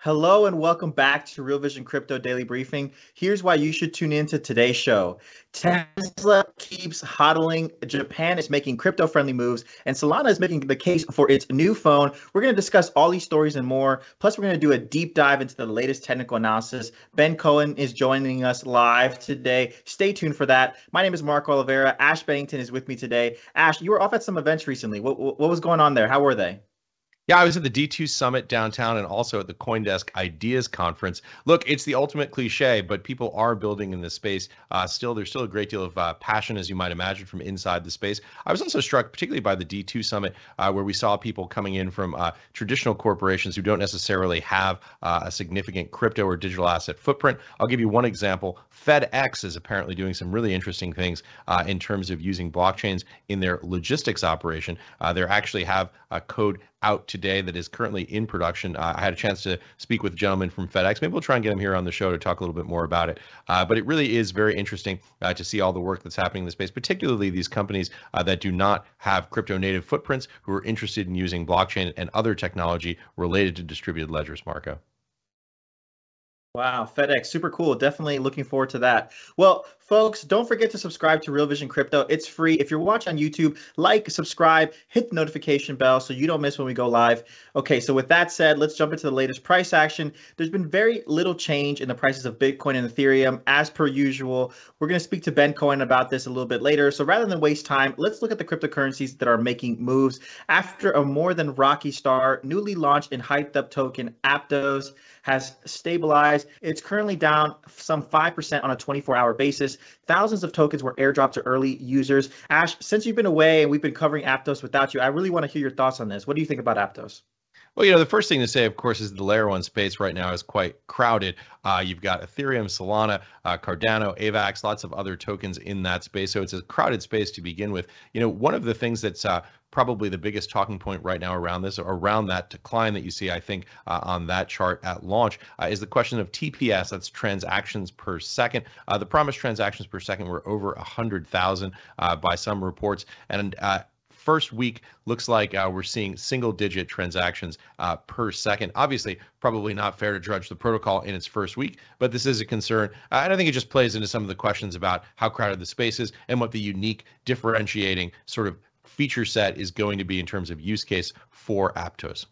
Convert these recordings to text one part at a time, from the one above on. Hello and welcome back to Real Vision Crypto Daily Briefing. Here's why you should tune in to today's show. Tesla keeps hodling, Japan is making crypto-friendly moves, and Solana is making the case for its new phone. We're going to discuss all these stories and more. Plus, we're going to do a deep dive into the latest technical analysis. Ben Cohen is joining us live today. Stay tuned for that. My name is Mark Oliveira. Ash Bennington is with me today. Ash, you were off at some events recently. What was going on there? How were they? Yeah, I was at the D2 Summit downtown and also at the CoinDesk Ideas Conference. Look, it's the ultimate cliche, but people are building in this space. There's still a great deal of passion, as you might imagine, from inside the space. I was also struck particularly by the D2 Summit, where we saw people coming in from traditional corporations who don't necessarily have a significant crypto or digital asset footprint. I'll give you one example. FedEx is apparently doing some really interesting things in terms of using blockchains in their logistics operation. They actually have a code out today that is currently in production. I had a chance to speak with a gentleman from FedEx. Maybe we'll try and get him here on the show to talk a little bit more about it. But it really is very interesting to see all the work that's happening in the space, particularly these companies that do not have crypto native footprints who are interested in using blockchain and other technology related to distributed ledgers, Marco. Wow, FedEx, super cool. Definitely looking forward to that. Well, folks, don't forget to subscribe to Real Vision Crypto. It's free. If you're watching on YouTube, like, subscribe, hit the notification bell so you don't miss when we go live. Okay, so with that said, let's jump into the latest price action. There's been very little change in the prices of Bitcoin and Ethereum, as per usual. We're going to speak to Ben Cohen about this a little bit later. So rather than waste time, let's look at the cryptocurrencies that are making moves. After a more than rocky start, newly launched and hyped up token Aptos has stabilized. It's currently down some 5% on a 24-hour basis. Thousands of tokens were airdropped to early users. Ash, since you've been away and we've been covering Aptos without you, I really want to hear your thoughts on this. What do you think about Aptos? Well, you know, the first thing to say, of course, is the layer one space right now is quite crowded. You've got Ethereum, Solana, Cardano, AVAX, lots of other tokens in that space. So it's a crowded space to begin with. You know, one of the things that's probably the biggest talking point right now around this, around that decline that you see, I think, on that chart at launch, is the question of TPS, that's transactions per second. The promised transactions per second were over 100,000 by some reports. And first week looks like we're seeing single-digit transactions per second. Obviously, probably not fair to judge the protocol in its first week, but this is a concern. And I think it just plays into some of the questions about how crowded the space is and what the unique differentiating sort of feature set is going to be in terms of use case for Aptos.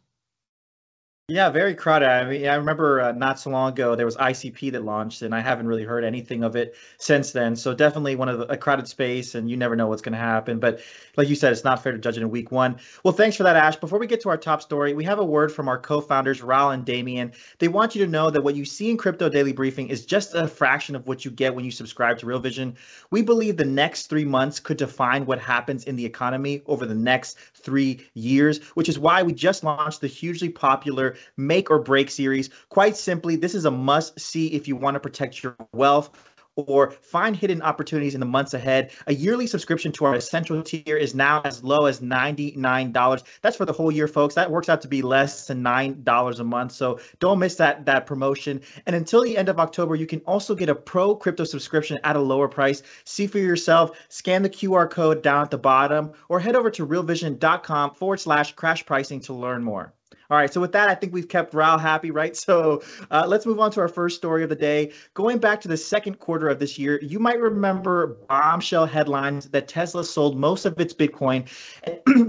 Yeah, very crowded. I mean, I remember not so long ago, there was ICP that launched, and I haven't really heard anything of it since then. So definitely a crowded space, and you never know what's going to happen. But like you said, it's not fair to judge it in week one. Well, thanks for that, Ash. Before we get to our top story, we have a word from our co-founders, Raul and Damien. They want you to know that what you see in Crypto Daily Briefing is just a fraction of what you get when you subscribe to Real Vision. We believe the next 3 months could define what happens in the economy over the next 3 years, which is why we just launched the hugely popular Make or Break series. Quite simply, this is a must-see if you want to protect your wealth or find hidden opportunities in the months ahead. A yearly subscription to our essential tier is now as low as $99. That's for the whole year, folks. That works out to be less than $9 a month. So don't miss that promotion. And until the end of October, you can also get a pro crypto subscription at a lower price. See for yourself, scan the QR code down at the bottom, or head over to realvision.com/crash pricing to learn more. All right, so with that, I think we've kept Raul happy, right? So let's move on to our first story of the day. Going back to the second quarter of this year, you might remember bombshell headlines that Tesla sold most of its Bitcoin.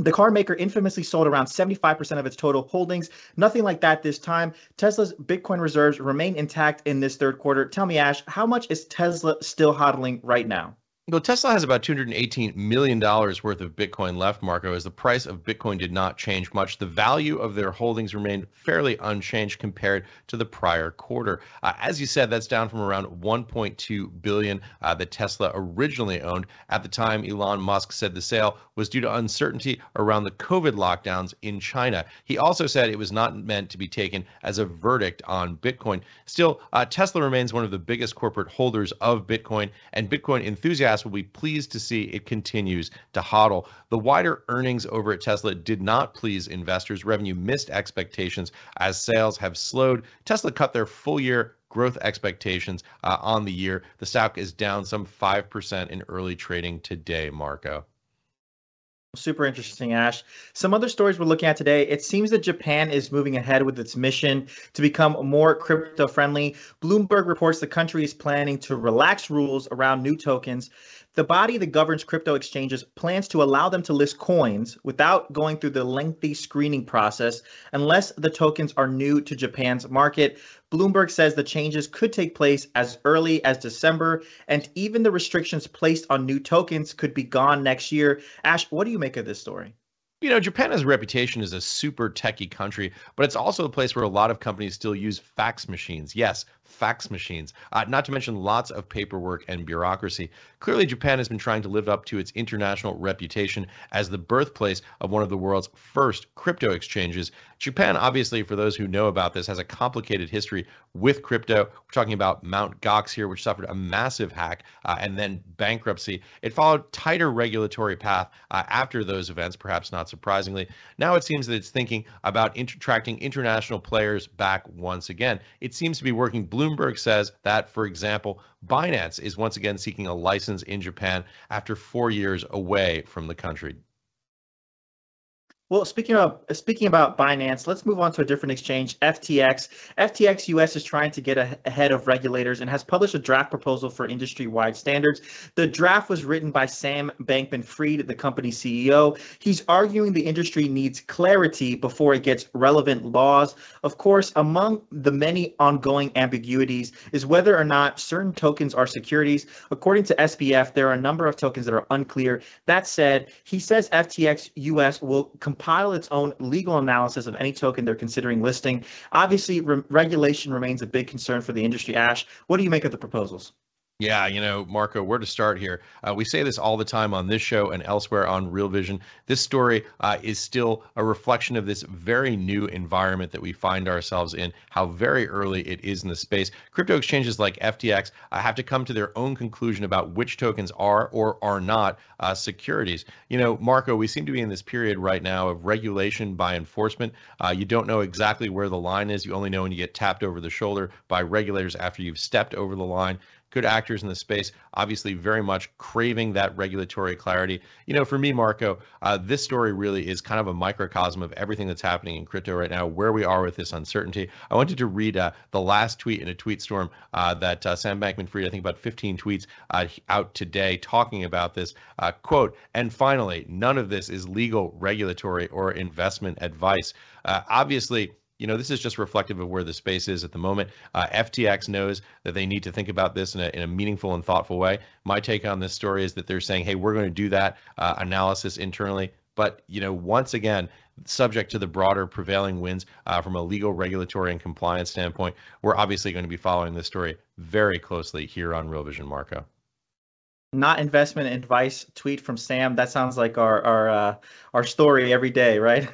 The car maker infamously sold around 75% of its total holdings. Nothing like that this time. Tesla's Bitcoin reserves remain intact in this third quarter. Tell me, Ash, how much is Tesla still hodling right now? Though Tesla has about $218 million worth of Bitcoin left, Marco, as the price of Bitcoin did not change much, the value of their holdings remained fairly unchanged compared to the prior quarter. As you said, that's down from around $1.2 billion that Tesla originally owned. At the time, Elon Musk said the sale was due to uncertainty around the COVID lockdowns in China. He also said it was not meant to be taken as a verdict on Bitcoin. Still, Tesla remains one of the biggest corporate holders of Bitcoin, and Bitcoin enthusiasts will be pleased to see it continues to hodl. The wider earnings over at Tesla did not please investors. Revenue missed expectations as sales have slowed. Tesla cut their full year growth expectations on the year. The stock is down some 5% in early trading today, Marco. Super interesting, Ash. Some other stories we're looking at today. It seems that Japan is moving ahead with its mission to become more crypto-friendly. Bloomberg reports the country is planning to relax rules around new tokens. The body that governs crypto exchanges plans to allow them to list coins without going through the lengthy screening process unless the tokens are new to Japan's market. Bloomberg says the changes could take place as early as December, and even the restrictions placed on new tokens could be gone next year. Ash, what do you make of this story? You know, Japan has a reputation as a super techie country, but it's also a place where a lot of companies still use fax machines. Yes, fax machines, not to mention lots of paperwork and bureaucracy. Clearly, Japan has been trying to live up to its international reputation as the birthplace of one of the world's first crypto exchanges. Japan, obviously, for those who know about this, has a complicated history with crypto. We're talking about Mount Gox here, which suffered a massive hack and then bankruptcy. It followed tighter regulatory path after those events, perhaps not surprisingly. Now it seems that it's thinking about attracting international players back once again. It seems to be working. Bloomberg says that, for example, Binance is once again seeking a license in Japan after 4 years away from the country. Well, speaking about Binance, let's move on to a different exchange, FTX. FTX US is trying to get ahead of regulators and has published a draft proposal for industry-wide standards. The draft was written by Sam Bankman-Fried, the company's CEO. He's arguing the industry needs clarity before it gets relevant laws. Of course, among the many ongoing ambiguities is whether or not certain tokens are securities. According to SBF, there are a number of tokens that are unclear. That said, he says FTX US will compile its own legal analysis of any token they're considering listing. Obviously, regulation remains a big concern for the industry. Ash, what do you make of the proposals? Yeah, you know, Marco, where to start here? We say this all the time on this show and elsewhere on Real Vision. This story is still a reflection of this very new environment that we find ourselves in, how very early it is in the space. Crypto exchanges like FTX have to come to their own conclusion about which tokens are or are not securities. You know, Marco, we seem to be in this period right now of regulation by enforcement. You don't know exactly where the line is. You only know when you get tapped over the shoulder by regulators after you've stepped over the line. Good actors in the space, obviously very much craving that regulatory clarity. You know, for me, Marco, this story really is kind of a microcosm of everything that's happening in crypto right now, where we are with this uncertainty. I wanted to read the last tweet in a tweet storm that Sam Bankman-Fried, I think about 15 tweets out today talking about this. Quote, and finally, none of this is legal, regulatory, or investment advice. Obviously, you know, this is just reflective of where the space is at the moment. FTX knows that they need to think about this in a meaningful and thoughtful way. My take on this story is that they're saying, hey, we're going to do that analysis internally. But, you know, once again, subject to the broader prevailing winds from a legal, regulatory, and compliance standpoint, we're obviously going to be following this story very closely here on Real Vision, Marco. Not investment advice tweet from Sam. That sounds like our story every day, right?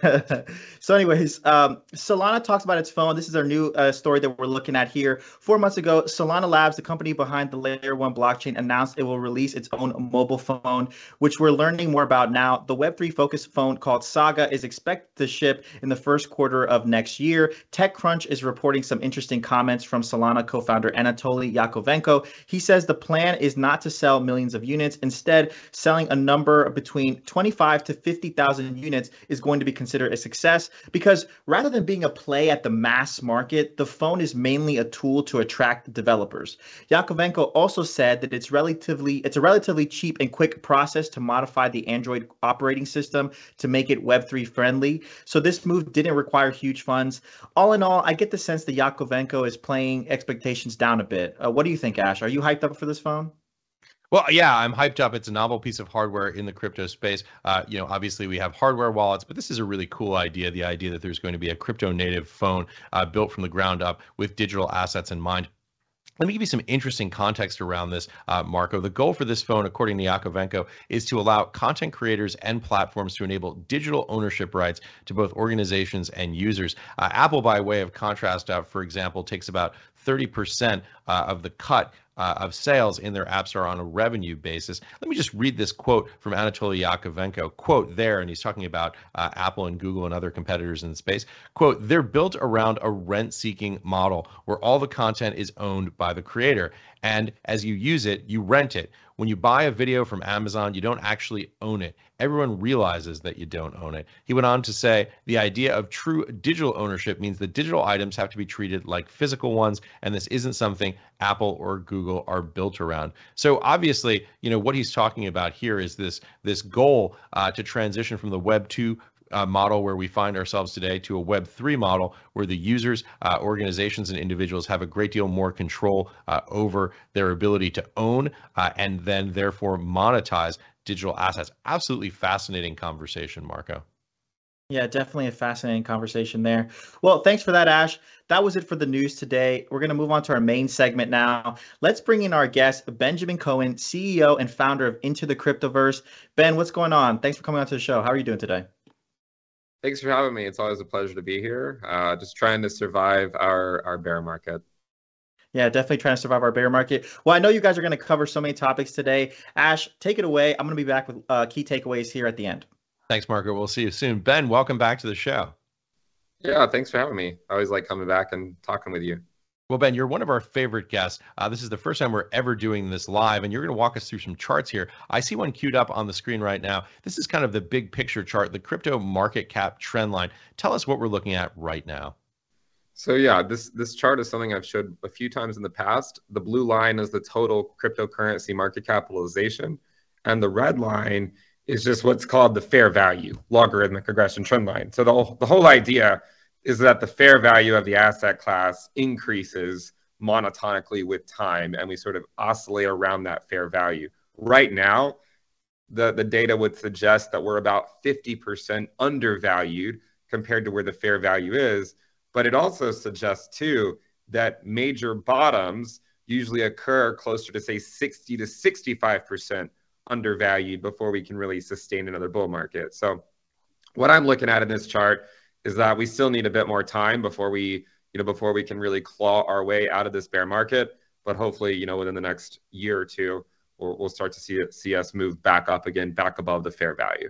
So anyways, Solana talks about its phone. This is our new story that we're looking at here. 4 months ago, Solana Labs, the company behind the Layer 1 blockchain, announced it will release its own mobile phone, which we're learning more about now. The Web3 focused phone called Saga is expected to ship in the first quarter of next year. TechCrunch is reporting some interesting comments from Solana co-founder Anatoly Yakovenko. He says the plan is not to sell millions of units. Instead, selling a number between 25 to 50,000 units is going to be considered a success because rather than being a play at the mass market, the phone is mainly a tool to attract developers. Yakovenko also said that it's a relatively cheap and quick process to modify the Android operating system to make it Web3 friendly. So this move didn't require huge funds. All in all, I get the sense that Yakovenko is playing expectations down a bit. What do you think, Ash? Are you hyped up for this phone? Well, yeah, I'm hyped up. It's a novel piece of hardware in the crypto space. You know, obviously we have hardware wallets, but this is a really cool idea. The idea that there's going to be a crypto native phone built from the ground up with digital assets in mind. Let me give you some interesting context around this, Marco. The goal for this phone, according to Yakovenko, is to allow content creators and platforms to enable digital ownership rights to both organizations and users. Apple, by way of contrast, for example, takes about 30% of the cut of sales in their app store on a revenue basis. Let me just read this quote from Anatoly Yakovenko, quote there, and he's talking about Apple and Google and other competitors in the space, quote, they're built around a rent-seeking model where all the content is owned by the creator. And as you use it, you rent it. When you buy a video from Amazon, you don't actually own it. Everyone realizes that you don't own it. He went on to say, the idea of true digital ownership means the digital items have to be treated like physical ones, and this isn't something Apple or Google are built around. So obviously, you know, what he's talking about here is this goal to transition from the Web 2 model where we find ourselves today to a Web 3 model where the users, organizations, and individuals have a great deal more control over their ability to own and then therefore monetize digital assets. Absolutely fascinating conversation, Marco. Yeah, definitely a fascinating conversation there. Well, thanks for that, Ash. That was it for the news today. We're going to move on to our main segment now. Let's bring in our guest, Benjamin Cohen, CEO and founder of Into the Cryptoverse. Ben, what's going on? Thanks for coming on to the show. How are you doing today? Thanks for having me. It's always a pleasure to be here. Just trying to survive our bear market. Yeah, definitely trying to survive our bear market. Well, I know you guys are going to cover so many topics today. Ash, take it away. I'm going to be back with key takeaways here at the end. Thanks, Marco. We'll see you soon. Ben, welcome back to the show. Yeah, thanks for having me. I always like coming back and talking with you. Well, Ben, you're one of our favorite guests. This is the first time we're ever doing this live, and you're going to walk us through some charts here. I see one queued up on the screen right now. This is kind of the big picture chart, the crypto market cap trend line. Tell us what we're looking at right now. So yeah, this chart is something I've showed a few times in the past. The blue line is the total cryptocurrency market capitalization, and the red line is just what's called the fair value logarithmic regression trend line. So the whole idea is that the fair value of the asset class increases monotonically with time, and we sort of oscillate around that fair value. Right now, the data would suggest that we're about 50% undervalued compared to where the fair value is, but it also suggests too that major bottoms usually occur closer to say 60 to 65% undervalued before we can really sustain another bull market. So what I'm looking at in this chart is that we still need a bit more time before we can really claw our way out of this bear market. But hopefully, you know, within the next year or two, we'll start to see us move back up again, back above the fair value.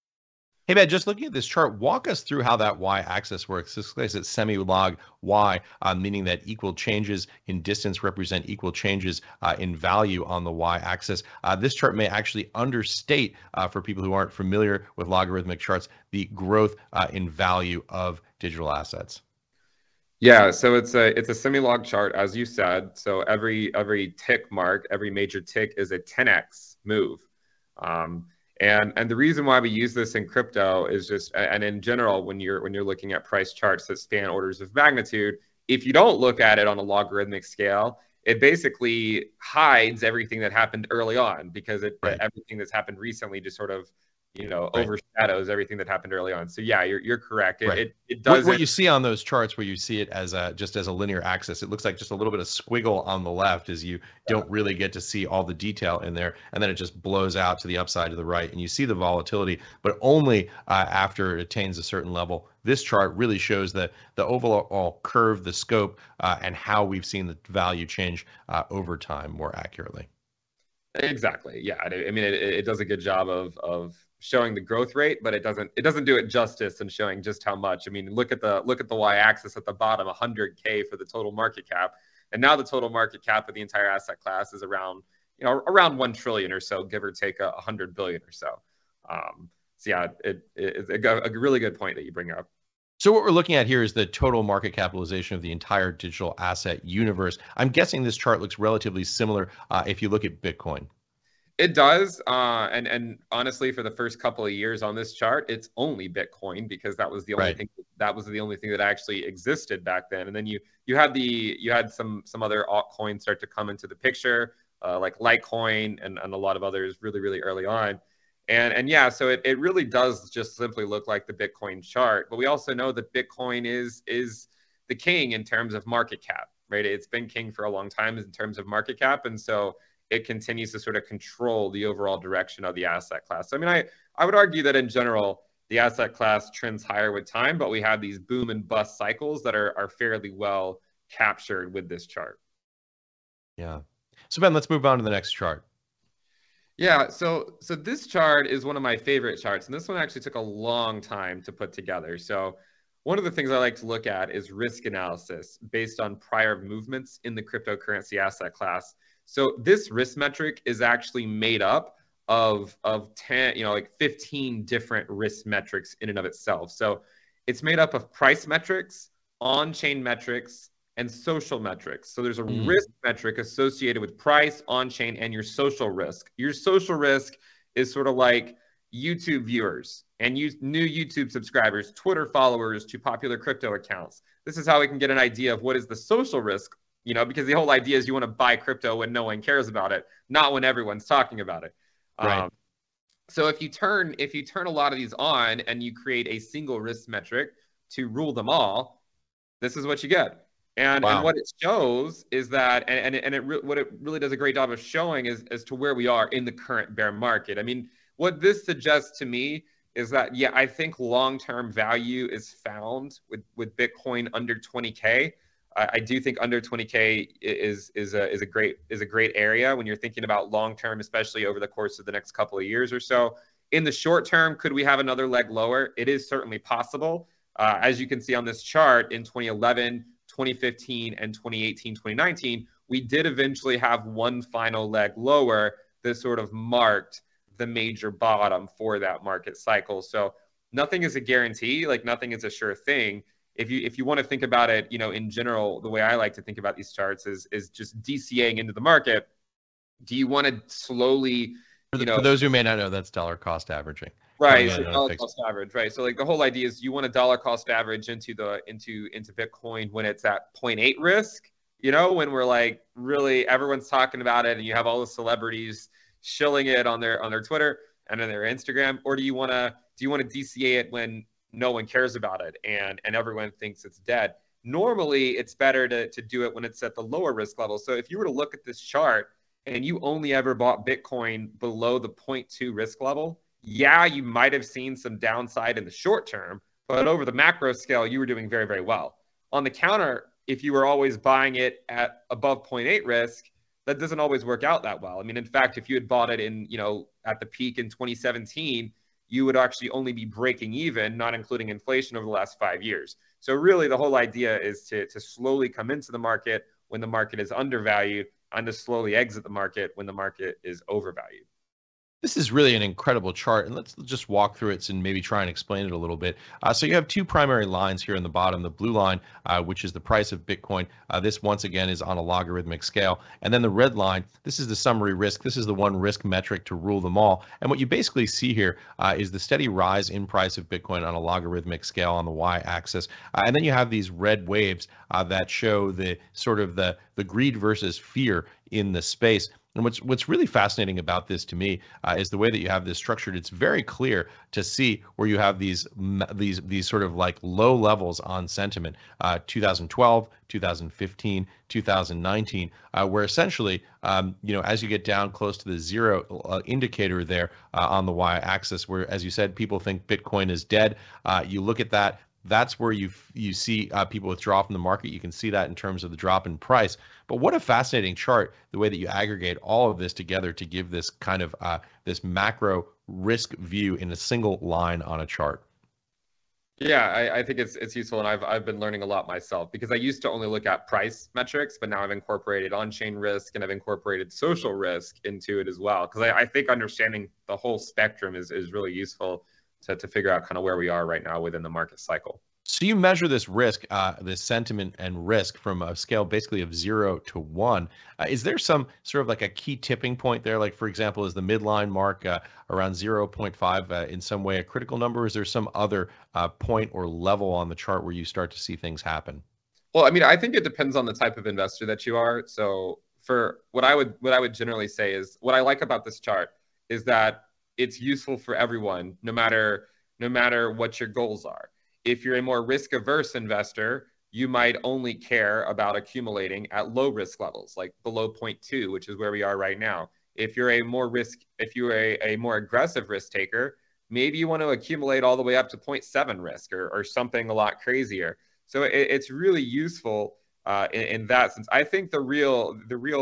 Hey, Ben, just looking at this chart, walk us through how that y-axis works. This place is semi-log y, meaning that equal changes in distance represent equal changes in value on the y-axis. This chart may actually understate, for people who aren't familiar with logarithmic charts, the growth in value of digital assets. Yeah, so it's a semi-log chart, as you said. So every tick mark, every major tick is a 10x move. And the reason why we use this in crypto is just, and in general, when you're looking at price charts that span orders of magnitude, if you don't look at it on a logarithmic scale, it basically hides everything that happened early on, because everything that's happened recently just sort of, you know, overshadows everything that happened early on. So yeah, you're correct. It does what you see on those charts where you see it as just as a linear axis. It looks like just a little bit of squiggle on the left, as you don't really get to see all the detail in there, and then it just blows out to the upside to the right, and you see the volatility, but only after it attains a certain level. This chart really shows the overall curve, the scope, and how we've seen the value change over time more accurately. Exactly. Yeah, I mean, it does a good job of showing the growth rate, but it doesn't do it justice in showing just how much. I mean, look at the y-axis at the bottom, 100K for the total market cap, and now the total market cap of the entire asset class is around you know, around 1 trillion or so, give or take 100 billion or so. So yeah, it's a really good point that you bring up. So what we're looking at here is the total market capitalization of the entire digital asset universe. I'm guessing this chart looks relatively similar if you look at Bitcoin. It does. And honestly, for the first couple of years on this chart, it's only Bitcoin, because that was the only thing that actually existed back then. And then you had some other altcoins start to come into the picture, like Litecoin and a lot of others really early on. And yeah, so it really does just simply look like the Bitcoin chart. But we also know that Bitcoin is the king in terms of market cap, right? It's been king for a long time in terms of market cap. And so it continues to sort of control the overall direction of the asset class. So, I mean, I would argue that in general, the asset class trends higher with time, but we have these boom and bust cycles that are fairly well captured with this chart. Yeah. So Ben, let's move on to the next chart. Yeah, so this chart is one of my favorite charts, and this one actually took a long time to put together. So one of the things I like to look at is risk analysis based on prior movements in the cryptocurrency asset class. So this risk metric is actually made up of 10, you know, like 15 different risk metrics in and of itself. So it's made up of price metrics, on-chain metrics, and social metrics. So there's a risk metric associated with price, on-chain, and your social risk. Your social risk is sort of like YouTube viewers and new YouTube subscribers, Twitter followers to popular crypto accounts. This is how we can get an idea of what is the social risk, you know, because the whole idea is you want to buy crypto when no one cares about it, not when everyone's talking about it. Right. So if you turn a lot of these on and you create a single risk metric to rule them all, this is what you get. And what it shows is that, what it really does a great job of showing is as to where we are in the current bear market. I mean, what this suggests to me is that, yeah, I think long-term value is found with Bitcoin under 20K. I do think under 20K is a great area when you're thinking about long-term, especially over the course of the next couple of years or so. In the short term, could we have another leg lower? It is certainly possible. As you can see on this chart, in 2011, 2015 and 2018, 2019, we did eventually have one final leg lower that sort of marked the major bottom for that market cycle. So nothing is a guarantee, like nothing is a sure thing. If you want to think about it, you know, in general, the way I like to think about these charts is just DCAing into the market. Do you want to slowly, you know, for those who may not know, that's dollar cost averaging. Right, so dollar cost average, right? So like the whole idea is you want to dollar cost average into Bitcoin when it's at 0.8 risk, you know, when we're like really everyone's talking about it and you have all the celebrities shilling it on their Twitter and on their Instagram, or do you want to DCA it when no one cares about it and everyone thinks it's dead? Normally it's better to do it when it's at the lower risk level. So if you were to look at this chart and you only ever bought Bitcoin below the 0.2 risk level, yeah, you might have seen some downside in the short term, but over the macro scale, you were doing very, very well. On the counter, if you were always buying it at above 0.8 risk, that doesn't always work out that well. I mean, in fact, if you had bought it in, you know, at the peak in 2017, you would actually only be breaking even, not including inflation over the last 5 years. So really the whole idea is to slowly come into the market when the market is undervalued and to slowly exit the market when the market is overvalued. This is really an incredible chart, and let's just walk through it and maybe try and explain it a little bit. So you have two primary lines here in the bottom, the blue line, which is the price of Bitcoin. This, once again, is on a logarithmic scale. And then the red line, this is the summary risk. This is the one risk metric to rule them all. And what you basically see here is the steady rise in price of Bitcoin on a logarithmic scale on the y-axis. And then you have these red waves that show the sort of the greed versus fear in the space. And what's really fascinating about this to me is the way that you have this structured. It's very clear to see where you have these sort of like low levels on sentiment, 2012, 2015, 2019, where essentially, you know, as you get down close to the zero indicator there on the y-axis, where, as you said, people think Bitcoin is dead. You look at that. That's where you see people withdraw from the market. You can see that in terms of the drop in price. But what a fascinating chart, the way that you aggregate all of this together to give this kind of this macro risk view in a single line on a chart. Yeah, I think it's useful, and I've been learning a lot myself, because I used to only look at price metrics, but now I've incorporated on-chain risk and I've incorporated social risk into it as well, because I think understanding the whole spectrum is really useful to figure out kind of where we are right now within the market cycle. So you measure this risk, this sentiment and risk from a scale basically of 0 to 1. Is there some sort of like a key tipping point there? Like, for example, is the midline mark around 0.5 in some way a critical number? Is there some other point or level on the chart where you start to see things happen? Well, I mean, I think it depends on the type of investor that you are. So for what I would generally say is, what I like about this chart is that it's useful for everyone, no matter what your goals are. If you're a more risk-averse investor, you might only care about accumulating at low risk levels, like below 0.2, which is where we are right now. If you're a more aggressive risk taker, maybe you want to accumulate all the way up to 0.7 risk or something a lot crazier. So it's really useful in that sense. I think the real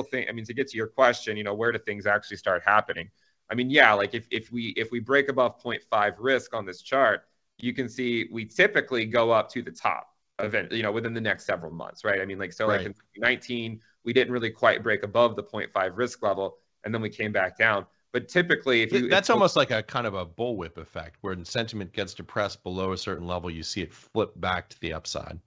thing, I mean, to get to your question, you know, where do things actually start happening? I mean, yeah, like if we break above 0.5 risk on this chart, you can see we typically go up to the top event, you know, within the next several months, right? I mean, like, so right. Like in 2019, we didn't really quite break above the 0.5 risk level, and then we came back down. But typically, that's almost like a kind of a bullwhip effect, where sentiment gets depressed below a certain level, you see it flip back to the upside.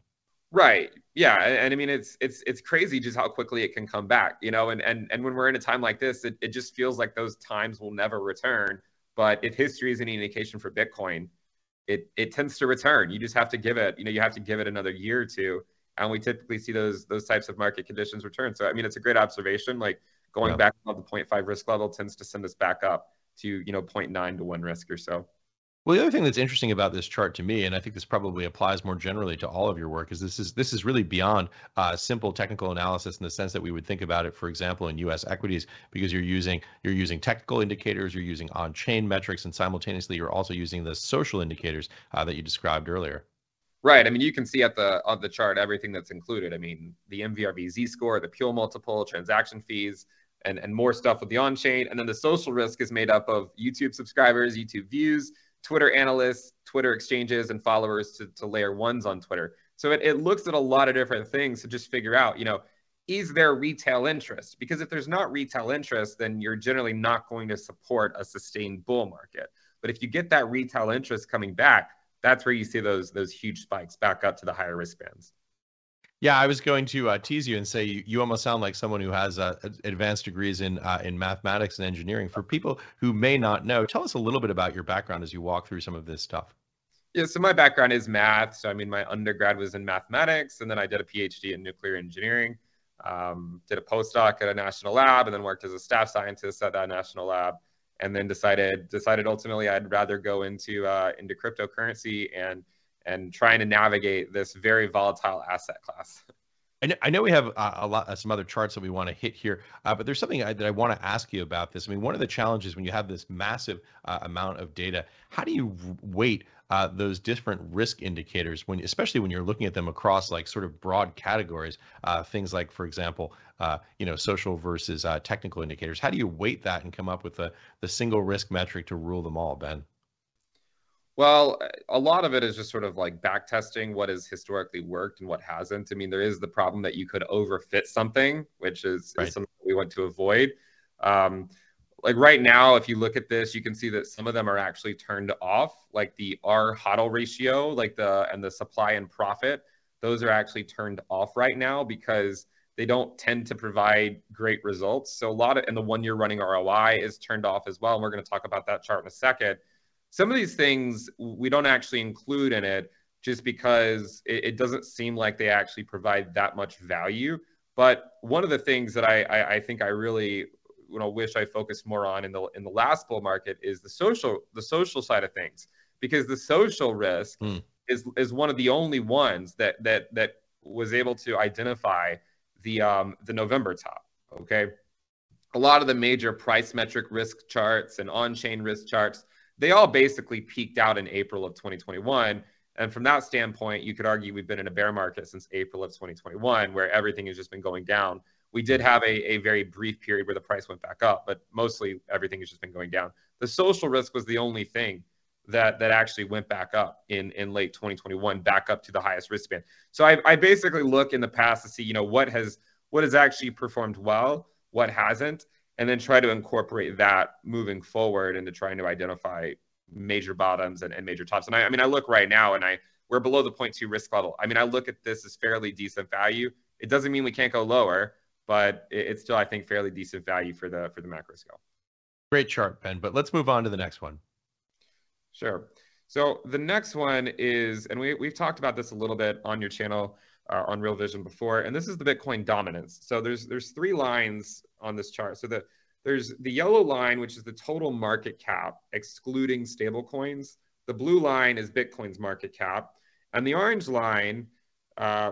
Right. Yeah. And I mean, it's crazy just how quickly it can come back, you know, and when we're in a time like this, it just feels like those times will never return. But if history is any indication for Bitcoin, it tends to return. You just have to give it, you know, you have to give it another year or two. And we typically see those types of market conditions return. So, I mean, it's a great observation. Like going back above the 0.5 risk level tends to send us back up to, you know, 0.9 to 1 risk or so. Well, the other thing that's interesting about this chart to me, and I think this probably applies more generally to all of your work, is this is really beyond simple technical analysis in the sense that we would think about it, for example, in U.S. equities, because you're using technical indicators, you're using on-chain metrics, and simultaneously you're also using the social indicators that you described earlier. Right. I mean, you can see on the chart everything that's included. I mean, the MVRV Z-score, the Puel multiple, transaction fees, and more stuff with the on-chain, and then the social risk is made up of YouTube subscribers, YouTube views, Twitter analysts, Twitter exchanges, and followers to layer ones on Twitter. So it looks at a lot of different things to just figure out, you know, is there retail interest? Because if there's not retail interest, then you're generally not going to support a sustained bull market. But if you get that retail interest coming back, that's where you see those huge spikes back up to the higher risk bands. Yeah, I was going to tease you and say you almost sound like someone who has advanced degrees in mathematics and engineering. For people who may not know, tell us a little bit about your background as you walk through some of this stuff. Yeah, so my background is math. So I mean, my undergrad was in mathematics, and then I did a PhD in nuclear engineering, did a postdoc at a national lab, and then worked as a staff scientist at that national lab, and then decided ultimately I'd rather go into cryptocurrency and trying to navigate this very volatile asset class. I know we have some other charts that we want to hit here, but there's something that I want to ask you about this. I mean, one of the challenges when you have this massive amount of data, how do you weight those different risk indicators, especially when you're looking at them across like sort of broad categories, things like, for example, you know, social versus technical indicators? How do you weight that and come up with the single risk metric to rule them all, Ben? Well, a lot of it is just sort of like back testing what has historically worked and what hasn't. I mean, there is the problem that you could overfit something, which is something we want to avoid. Like right now, if you look at this, you can see that some of them are actually turned off, like the R-HODL ratio, like the supply and profit. Those are actually turned off right now because they don't tend to provide great results. So and the 1 year running ROI is turned off as well. And we're going to talk about that chart in a second. Some of these things we don't actually include in it just because it doesn't seem like they actually provide that much value. But one of the things that I think I really, you know, wish I focused more on in the last bull market is the social side of things, because the social risk is one of the only ones that was able to identify the November top. Okay, a lot of the major price metric risk charts and on-chain risk charts, they all basically peaked out in April of 2021. And from that standpoint, you could argue we've been in a bear market since April of 2021, where everything has just been going down. We did have a very brief period where the price went back up, but mostly everything has just been going down. The social risk was the only thing that actually went back up in late 2021, back up to the highest risk band. So I basically look in the past to see, you know, what has actually performed well, what hasn't, and then try to incorporate that moving forward into trying to identify major bottoms and major tops. And I mean, I look right now and we're below the 0.2 risk level. I mean, I look at this as fairly decent value. It doesn't mean we can't go lower, but it's still, I think, fairly decent value for the macro scale. Great chart, Ben, but let's move on to the next one. Sure. So the next one is, and we've talked about this a little bit on your channel, on Real Vision before, and this is the Bitcoin dominance. So there's three lines on this chart. So there's the yellow line, which is the total market cap, excluding stable coins. The blue line is Bitcoin's market cap. And the orange line,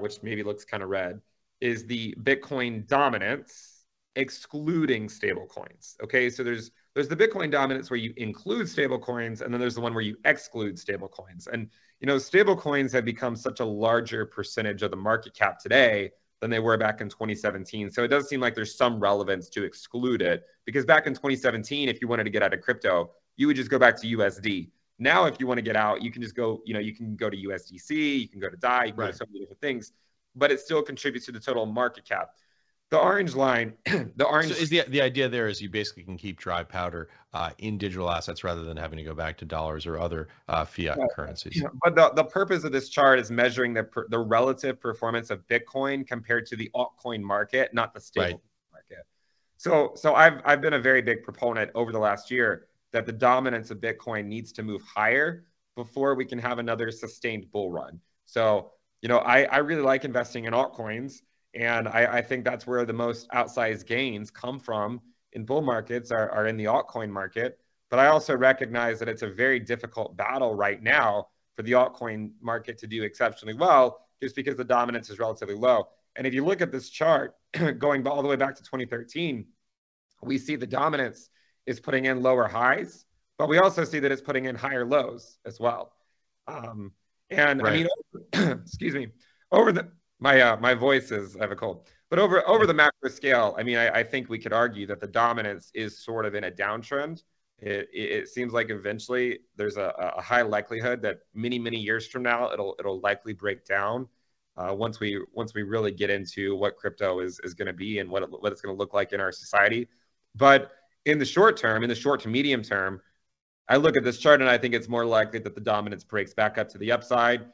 which maybe looks kind of red, is the Bitcoin dominance, excluding stable coins. Okay, so there's the Bitcoin dominance where you include stable coins, and then there's the one where you exclude stable coins. And, you know, stable coins have become such a larger percentage of the market cap today than they were back in 2017. So it does seem like there's some relevance to exclude it, because back in 2017, if you wanted to get out of crypto, you would just go back to USD. Now, if you want to get out, you can just go, you know, you can go to USDC, you can go to DAI, you can go to so many different things, but it still contributes to the total market cap. The orange line, So is the idea there is you basically can keep dry powder in digital assets rather than having to go back to dollars or other fiat currencies. You know, but the purpose of this chart is measuring the relative performance of Bitcoin compared to the altcoin market, not the stable market. So I've been a very big proponent over the last year that the dominance of Bitcoin needs to move higher before we can have another sustained bull run. So, you know, I really like investing in altcoins. And I think that's where the most outsized gains come from in bull markets are in the altcoin market. But I also recognize that it's a very difficult battle right now for the altcoin market to do exceptionally well, just because the dominance is relatively low. And if you look at this chart going all the way back to 2013, we see the dominance is putting in lower highs, but we also see that it's putting in higher lows as well. I mean, excuse me, over the... My voice is, I have a cold. But over the macro scale, I mean, I think we could argue that the dominance is sort of in a downtrend. It seems like eventually there's a high likelihood that many years from now, it'll likely break down once we really get into what crypto is going to be and what it's going to look like in our society. But in the short term, in the short to medium term, I look at this chart and I think it's more likely that the dominance breaks back up to the upside.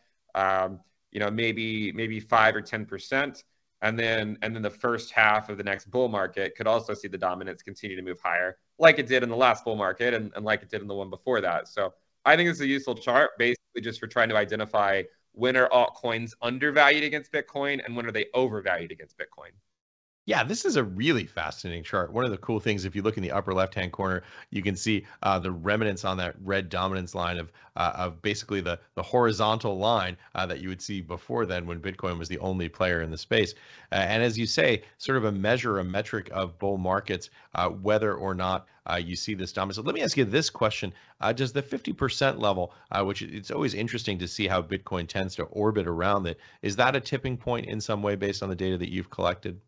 You know, maybe 5 or 10%, and then the first half of the next bull market could also see the dominance continue to move higher, like it did in the last bull market and like it did in the one before that. So I think this is a useful chart, basically just for trying to identify when are altcoins undervalued against Bitcoin and when are they overvalued against Bitcoin. Yeah, this is a really fascinating chart. One of the cool things, if you look in the upper left-hand corner, you can see the remnants on that red dominance line of basically the horizontal line that you would see before then when Bitcoin was the only player in the space. And as you say, sort of a metric of bull markets, whether or not you see this dominance. So let me ask you this question. Does the 50% level, which it's always interesting to see how Bitcoin tends to orbit around it, is that a tipping point in some way based on the data that you've collected?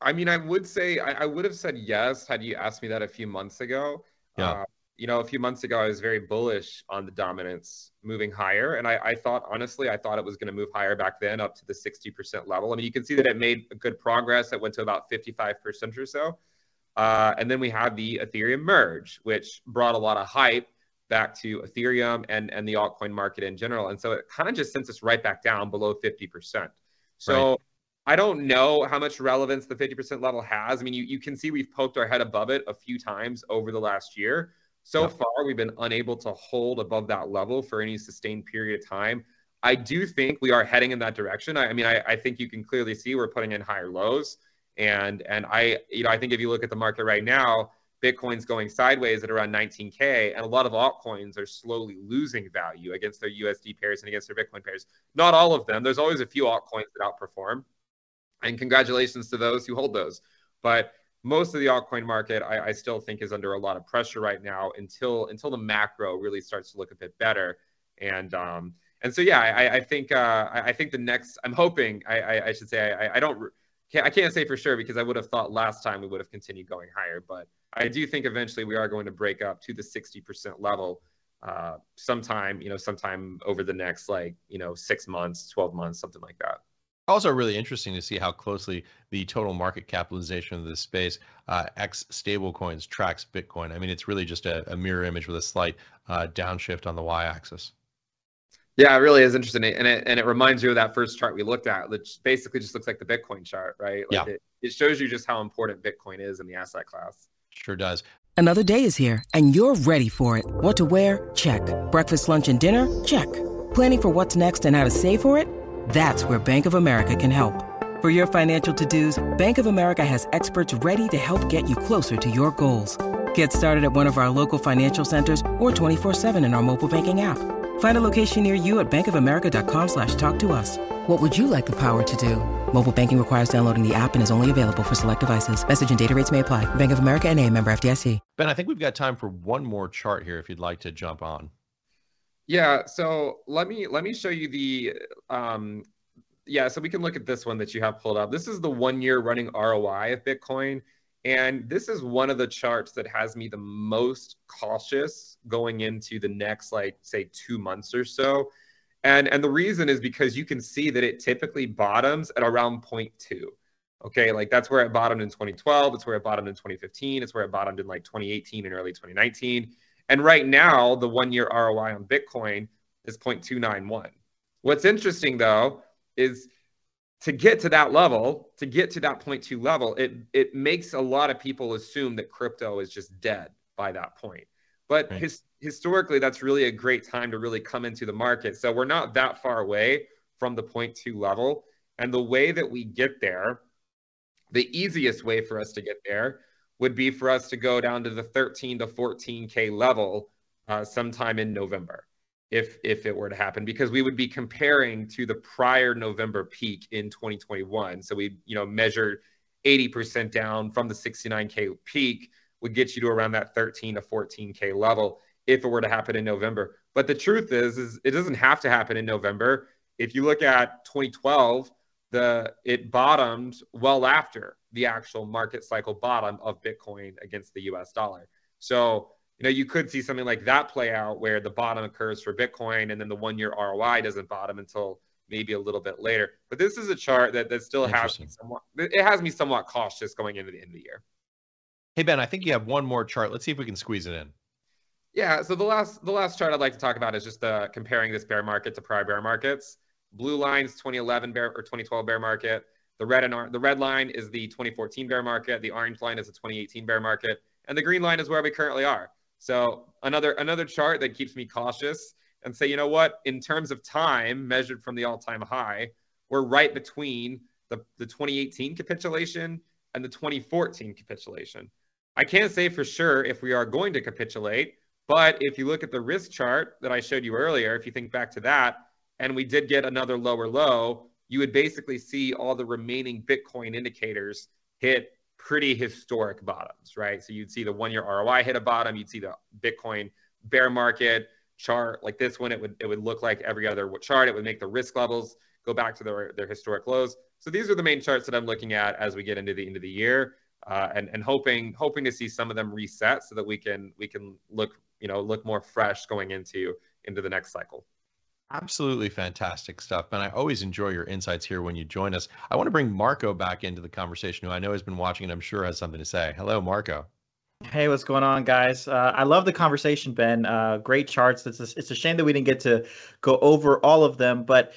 I mean, I would say, I would have said yes had you asked me that a few months ago. Yeah. You know, a few months ago, I was very bullish on the dominance moving higher. And I thought, honestly, I thought it was going to move higher back then up to the 60% level. I mean, you can see that it made good progress. It went to about 55% or so. And then we had the Ethereum merge, which brought a lot of hype back to Ethereum and the altcoin market in general. And so it kind of just sent us right back down below 50%. So... Right. I don't know how much relevance the 50% level has. I mean, you can see we've poked our head above it a few times over the last year. So far, we've been unable to hold above that level for any sustained period of time. I do think we are heading in that direction. I mean, I think you can clearly see we're putting in higher lows. And I, you know, I think if you look at the market right now, Bitcoin's going sideways at around 19K, and a lot of altcoins are slowly losing value against their USD pairs and against their Bitcoin pairs. Not all of them. There's always a few altcoins that outperform. And congratulations to those who hold those. But most of the altcoin market, I still think, is under a lot of pressure right now until the macro really starts to look a bit better. And so, yeah, I think the next, I'm hoping, I should say, I can't say for sure, because I would have thought last time we would have continued going higher. But I do think eventually we are going to break up to the 60% level sometime over the next 6 months, 12 months, something like that. Also really interesting to see how closely the total market capitalization of this space, ex stablecoins, tracks Bitcoin. I mean, it's really just a mirror image with a slight downshift on the y-axis. Yeah, it really is interesting. And it reminds you of that first chart we looked at, which basically just looks like the Bitcoin chart, right? Like yeah. It shows you just how important Bitcoin is in the asset class. Sure does. Another day is here and you're ready for it. What to wear? Check. Breakfast, lunch, and dinner? Check. Planning for what's next and how to save for it? That's where Bank of America can help. For your financial to-dos, Bank of America has experts ready to help get you closer to your goals. Get started at one of our local financial centers or 24/7 in our mobile banking app. Find a location near you at bankofamerica.com/talktous. What would you like the power to do? Mobile banking requires downloading the app and is only available for select devices. Message and data rates may apply. Bank of America NA, member FDIC. Ben, I think we've got time for one more chart here if you'd like to jump on. Yeah, so let me show you the, so we can look at this one that you have pulled up. This is the 1 year running ROI of Bitcoin. And this is one of the charts that has me the most cautious going into the next, 2 months or so. And the reason is because you can see that it typically bottoms at around 0.2. Okay, that's where it bottomed in 2012. It's where it bottomed in 2015. It's where it bottomed in 2018 and early 2019. And right now, the 1 year ROI on Bitcoin is 0.291. What's interesting, though, is to get to that level, to get to that 0.2 level, it makes a lot of people assume that crypto is just dead by that point. But right. Historically, that's really a great time to really come into the market. So we're not that far away from the 0.2 level. And the way that we get there, the easiest way for us to get there would be for us to go down to the 13 to 14K level sometime in November. If it were to happen, because we would be comparing to the prior November peak in 2021. So we measured 80% down from the 69K peak would get you to around that 13 to 14K level if it were to happen in November. But the truth is it doesn't have to happen in November. If you look at 2012, it bottomed well after the actual market cycle bottom of Bitcoin against the US dollar. So you could see something like that play out where the bottom occurs for Bitcoin and then the 1 year ROI doesn't bottom until maybe a little bit later. But this is a chart that still has me somewhat cautious going into the end of the year. Hey, Ben, I think you have one more chart. Let's see if we can squeeze it in. Yeah, so the last chart I'd like to talk about is just comparing this bear market to prior bear markets. Blue line's 2011 bear or 2012 bear market. The red line is the 2014 bear market. The orange line is the 2018 bear market. And the green line is where we currently are. So another chart that keeps me cautious and say, you know what, in terms of time measured from the all-time high, we're right between the 2018 capitulation and the 2014 capitulation. I can't say for sure if we are going to capitulate, but if you look at the risk chart that I showed you earlier, if you think back to that, and we did get another lower low, you would basically see all the remaining Bitcoin indicators hit pretty historic bottoms, right? So you'd see the 1 year ROI hit a bottom, you'd see the Bitcoin bear market chart like this one, it would look like every other chart, it would make the risk levels go back to their historic lows. So these are the main charts that I'm looking at as we get into the end of the year and hoping to see some of them reset so that we can look more fresh going into the next cycle. Absolutely fantastic stuff. And I always enjoy your insights here when you join us. I want to bring Marco back into the conversation, who I know has been watching and I'm sure has something to say. Hello, Marco. Hey, what's going on, guys? I love the conversation, Ben. Great charts. It's a shame that we didn't get to go over all of them. But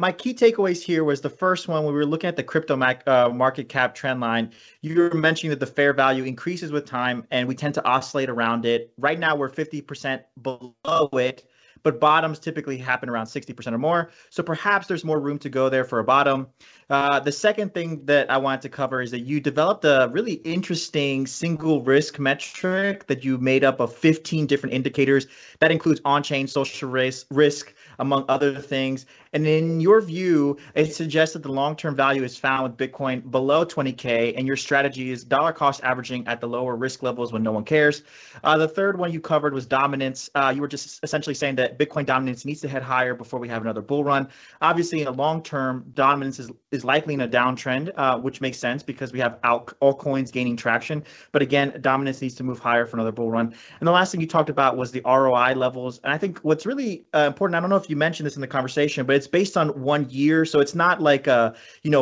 my key takeaways here was the first one, when we were looking at the crypto market cap trend line, you were mentioning that the fair value increases with time and we tend to oscillate around it. Right now, we're 50% below it. But bottoms typically happen around 60% or more. So perhaps there's more room to go there for a bottom. The second thing that I wanted to cover is that you developed a really interesting single risk metric that you made up of 15 different indicators. That includes on-chain social risk, among other things. And in your view, it suggests that the long-term value is found with Bitcoin below 20K, and your strategy is dollar cost averaging at the lower risk levels when no one cares. The third one you covered was dominance. You were just essentially saying that Bitcoin dominance needs to head higher before we have another bull run. Obviously, in the long term, dominance is likely in a downtrend, which makes sense because we have altcoins gaining traction. But again, dominance needs to move higher for another bull run. And the last thing you talked about was the ROI levels. And I think what's really important, I don't know if you mentioned this in the conversation, but it's based on 1 year. So it's not like a,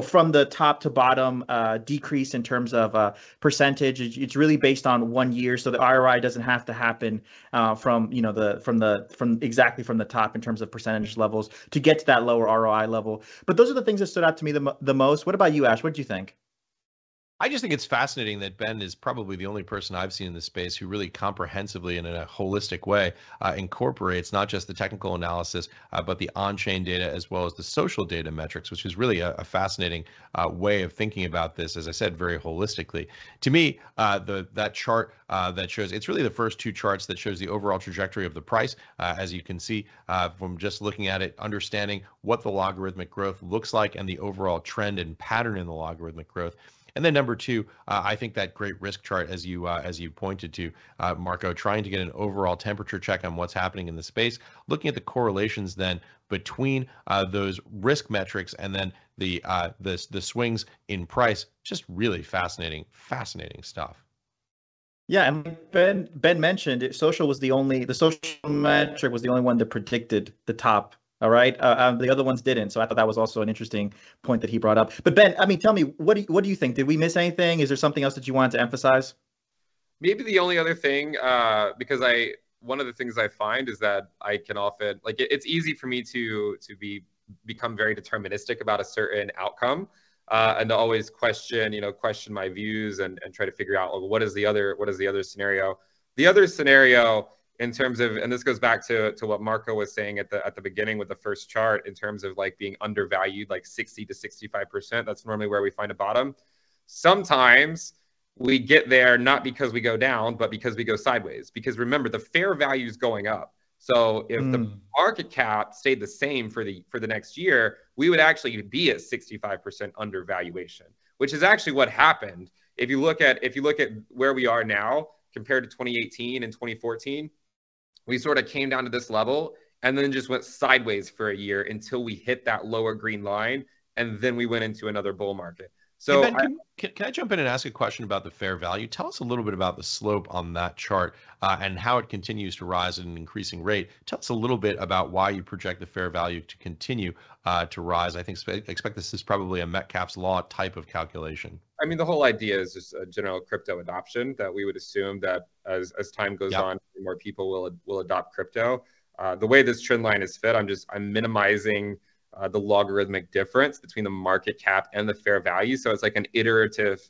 from the top to bottom decrease in terms of percentage. It's really based on 1 year. So the ROI doesn't have to happen from exactly from the top in terms of percentage levels to get to that lower ROI level. But those are the things that stood out to me the most. What about you, Ash? What do you think? I just think it's fascinating that Ben is probably the only person I've seen in this space who really comprehensively and in a holistic way incorporates not just the technical analysis, but the on-chain data as well as the social data metrics, which is really a fascinating way of thinking about this, as I said, very holistically. To me, that chart that shows, it's really the first two charts that shows the overall trajectory of the price, as you can see from just looking at it, understanding what the logarithmic growth looks like and the overall trend and pattern in the logarithmic growth. And then number two, I think that great risk chart, as you pointed to, Marco, trying to get an overall temperature check on what's happening in the space, looking at the correlations then between those risk metrics and then the swings in price. Just really fascinating stuff. Yeah, and Ben mentioned it, the social metric was the only one that predicted the top. All right. The other ones didn't. So I thought that was also an interesting point that he brought up. But Ben, I mean, tell me, what do you think? Did we miss anything? Is there something else that you wanted to emphasize? Maybe the only other thing, because one of the things I find is that I can often, like, it's easy for me to become very deterministic about a certain outcome, and to always question my views and try to figure out, well, what is the other scenario? The other scenario, in terms of, and this goes back to what Marco was saying at the beginning with the first chart, in terms of like being undervalued, like 60 to 65%, that's normally where we find a bottom. Sometimes we get there not because we go down, but because we go sideways. Because remember, the fair value is going up. So if the market cap stayed the same for the next year, we would actually be at 65% undervaluation, which is actually what happened. If you look at where we are now compared to 2018 and 2014. We sort of came down to this level and then just went sideways for a year until we hit that lower green line, and then we went into another bull market. So hey Ben, can I jump in and ask a question about the fair value? Tell us a little bit about the slope on that chart and how it continues to rise at an increasing rate. Tell us a little bit about why you project the fair value to continue to rise. I think expect this is probably a Metcalf's Law type of calculation. I mean, the whole idea is just a general crypto adoption, that we would assume that as time goes on, more people will adopt crypto. The way this trend line is fit, I'm minimizing the logarithmic difference between the market cap and the fair value. So it's like an iterative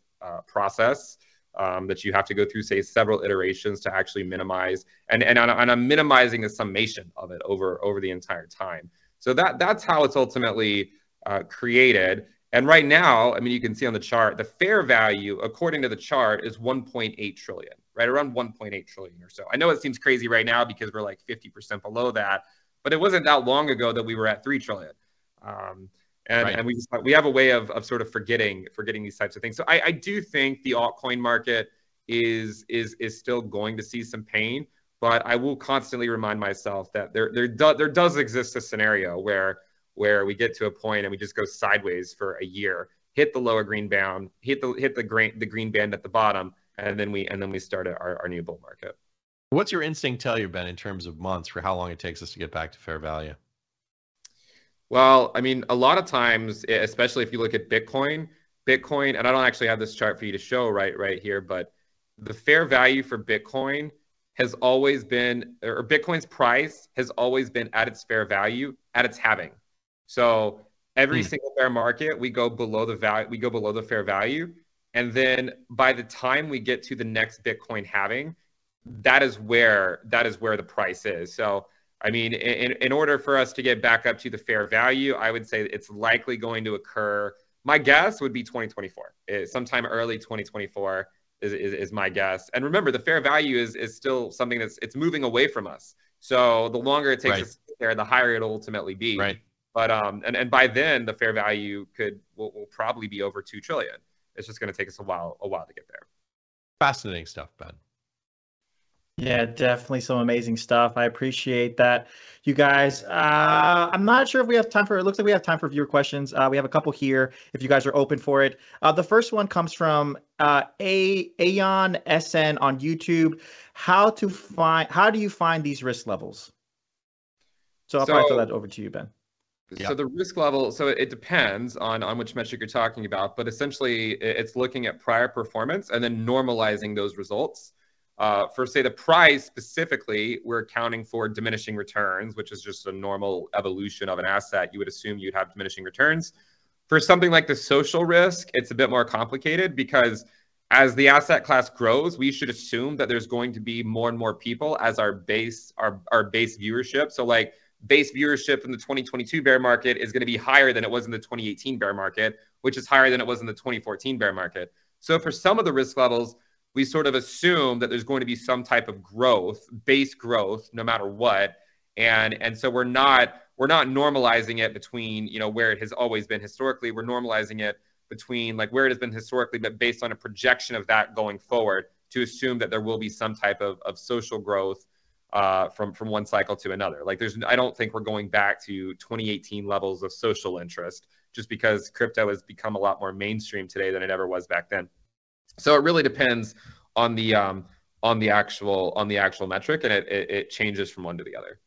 process that you have to go through, say, several iterations to actually minimize. And I'm minimizing the summation of it over the entire time. So that's how it's ultimately created. And right now, I mean, you can see on the chart, the fair value, according to the chart, is 1.8 trillion, right? Around 1.8 trillion or so. I know it seems crazy right now because we're like 50% below that, but it wasn't that long ago that we were at 3 trillion. And we have a way of sort of forgetting these types of things. So I do think the altcoin market is still going to see some pain, but I will constantly remind myself that there does exist a scenario where we get to a point and we just go sideways for a year, hit the lower green bound, hit the green band at the bottom, and then we start our new bull market. What's your instinct tell you, Ben, in terms of months for how long it takes us to get back to fair value? Well, I mean, a lot of times, especially if you look at Bitcoin, and I don't actually have this chart for you to show right here, but the fair value for Bitcoin has always been, or Bitcoin's price has always been at its fair value at its halving. So every single bear market, we go below the fair value, and then by the time we get to the next Bitcoin halving, that is where the price is. So I mean, in order for us to get back up to the fair value, I would say it's likely going to occur. My guess would be 2024, sometime early 2024 is my guess. And remember, the fair value is still something that's moving away from us. So the longer it takes us to get there, the higher it'll ultimately be. Right. But and by then the fair value will probably be over $2 trillion. It's just going to take us a while to get there. Fascinating stuff, Ben. Yeah, definitely some amazing stuff. I appreciate that. You guys, I'm not sure if we have time for it. It looks like we have time for viewer questions. We have a couple here if you guys are open for it. The first one comes from Aeon SN on YouTube. How do you find these risk levels? So I'll probably throw that over to you, Ben. Yeah. So the risk level, so it depends on which metric you're talking about, but essentially it's looking at prior performance and then normalizing those results. For say the price specifically, we're accounting for diminishing returns, which is just a normal evolution of an asset. You would assume you'd have diminishing returns. For something like the social risk, it's a bit more complicated because as the asset class grows, we should assume that there's going to be more and more people as our base viewership. So like base viewership in the 2022 bear market is going to be higher than it was in the 2018 bear market, which is higher than it was in the 2014 bear market. So for some of the risk levels, we sort of assume that there's going to be some type of growth, base growth, no matter what. And so we're not normalizing it between, you know, where it has always been historically. We're normalizing it between like where it has been historically, but based on a projection of that going forward to assume that there will be some type of social growth from one cycle to another. Like I don't think we're going back to 2018 levels of social interest just because crypto has become a lot more mainstream today than it ever was back then. So it really depends on the actual metric, and it changes from one to the other.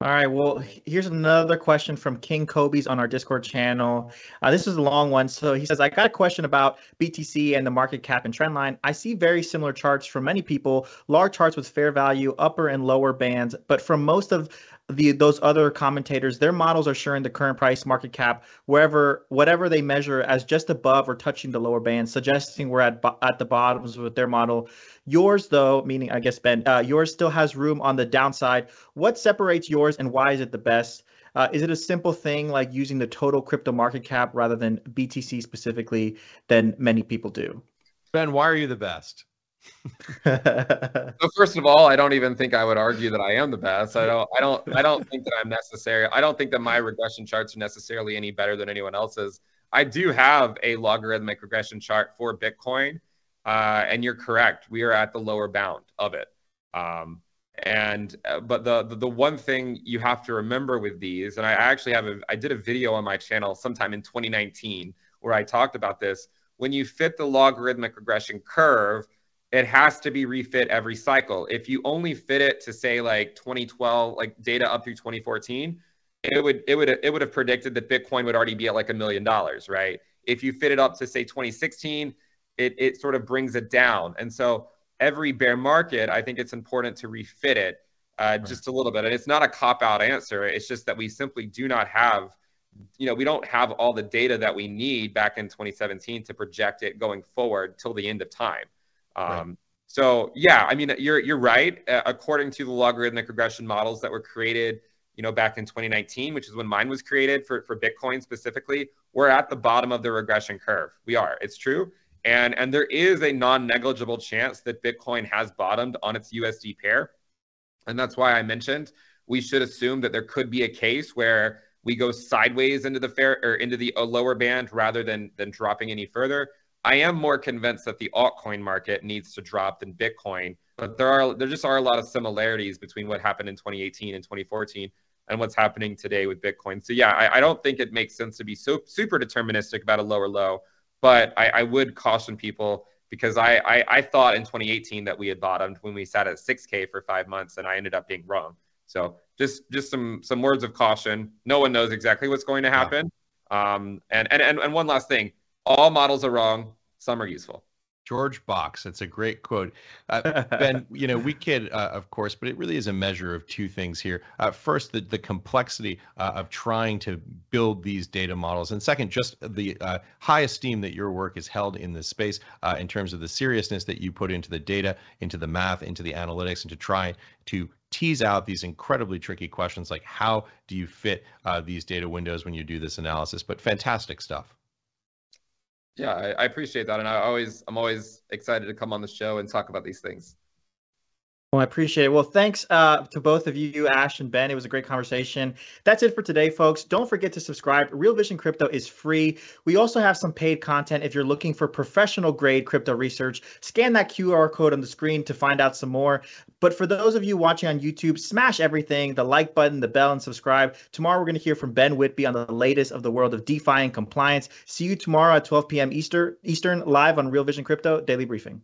All right. Well, here's another question from King Kobe's on our Discord channel. This is a long one. So he says, I got a question about BTC and the market cap and trend line. I see very similar charts from many people, large charts with fair value, upper and lower bands. But from most of those other commentators, their models are showing the current price market cap, whatever they measure as just above or touching the lower band, suggesting we're at the bottoms with their model. Yours, though, meaning I guess Ben, yours still has room on the downside. What separates yours and why is it the best? Is it a simple thing like using the total crypto market cap rather than BTC specifically than many people do? Ben, why are you the best? So first of all, I don't even think I would argue that I am the best. I don't think that I'm necessary. I don't think that my regression charts are necessarily any better than anyone else's. I do have a logarithmic regression chart for Bitcoin. And you're correct. We are at the lower bound of it. But the one thing you have to remember with these, and I actually did a video on my channel sometime in 2019 where I talked about this. When you fit the logarithmic regression curve, it has to be refit every cycle. If you only fit it to say like 2012, like data up through 2014, it would have predicted that Bitcoin would already be at like $1 million, right? If you fit it up to say 2016, it sort of brings it down. And so every bear market, I think it's important to refit it just a little bit. And it's not a cop-out answer. It's just that we simply do not have, you know, we don't have all the data that we need back in 2017 to project it going forward till the end of time. Right. So yeah, I mean, you're right. According to the logarithmic regression models that were created, you know, back in 2019, which is when mine was created for Bitcoin specifically, we're at the bottom of the regression curve. We are, it's true. And there is a non-negligible chance that Bitcoin has bottomed on its USD pair. And that's why I mentioned, we should assume that there could be a case where we go sideways into the lower band rather than dropping any further. I am more convinced that the altcoin market needs to drop than Bitcoin, but there just are a lot of similarities between what happened in 2018 and 2014 and what's happening today with Bitcoin. So yeah, I don't think it makes sense to be so super deterministic about a lower low, but I would caution people because I thought in 2018 that we had bottomed when we sat at 6K for 5 months, and I ended up being wrong. So just some words of caution. No one knows exactly what's going to happen. And one last thing. All models are wrong. Some are useful. George Box. That's a great quote. Ben, you know, we kid, of course, but it really is a measure of two things here. First, the complexity of trying to build these data models. And second, just the high esteem that your work is held in this space in terms of the seriousness that you put into the data, into the math, into the analytics, and to try to tease out these incredibly tricky questions like how do you fit these data windows when you do this analysis, but fantastic stuff. Yeah, I appreciate that. And I'm always excited to come on the show and talk about these things. Well, I appreciate it. Well, thanks to both of you, Ash and Ben. It was a great conversation. That's it for today, folks. Don't forget to subscribe. Real Vision Crypto is free. We also have some paid content if you're looking for professional-grade crypto research. Scan that QR code on the screen to find out some more. But for those of you watching on YouTube, smash everything, the like button, the bell, and subscribe. Tomorrow, we're going to hear from Ben Whitby on the latest of the world of DeFi and compliance. See you tomorrow at 12 p.m. Eastern, live on Real Vision Crypto Daily Briefing.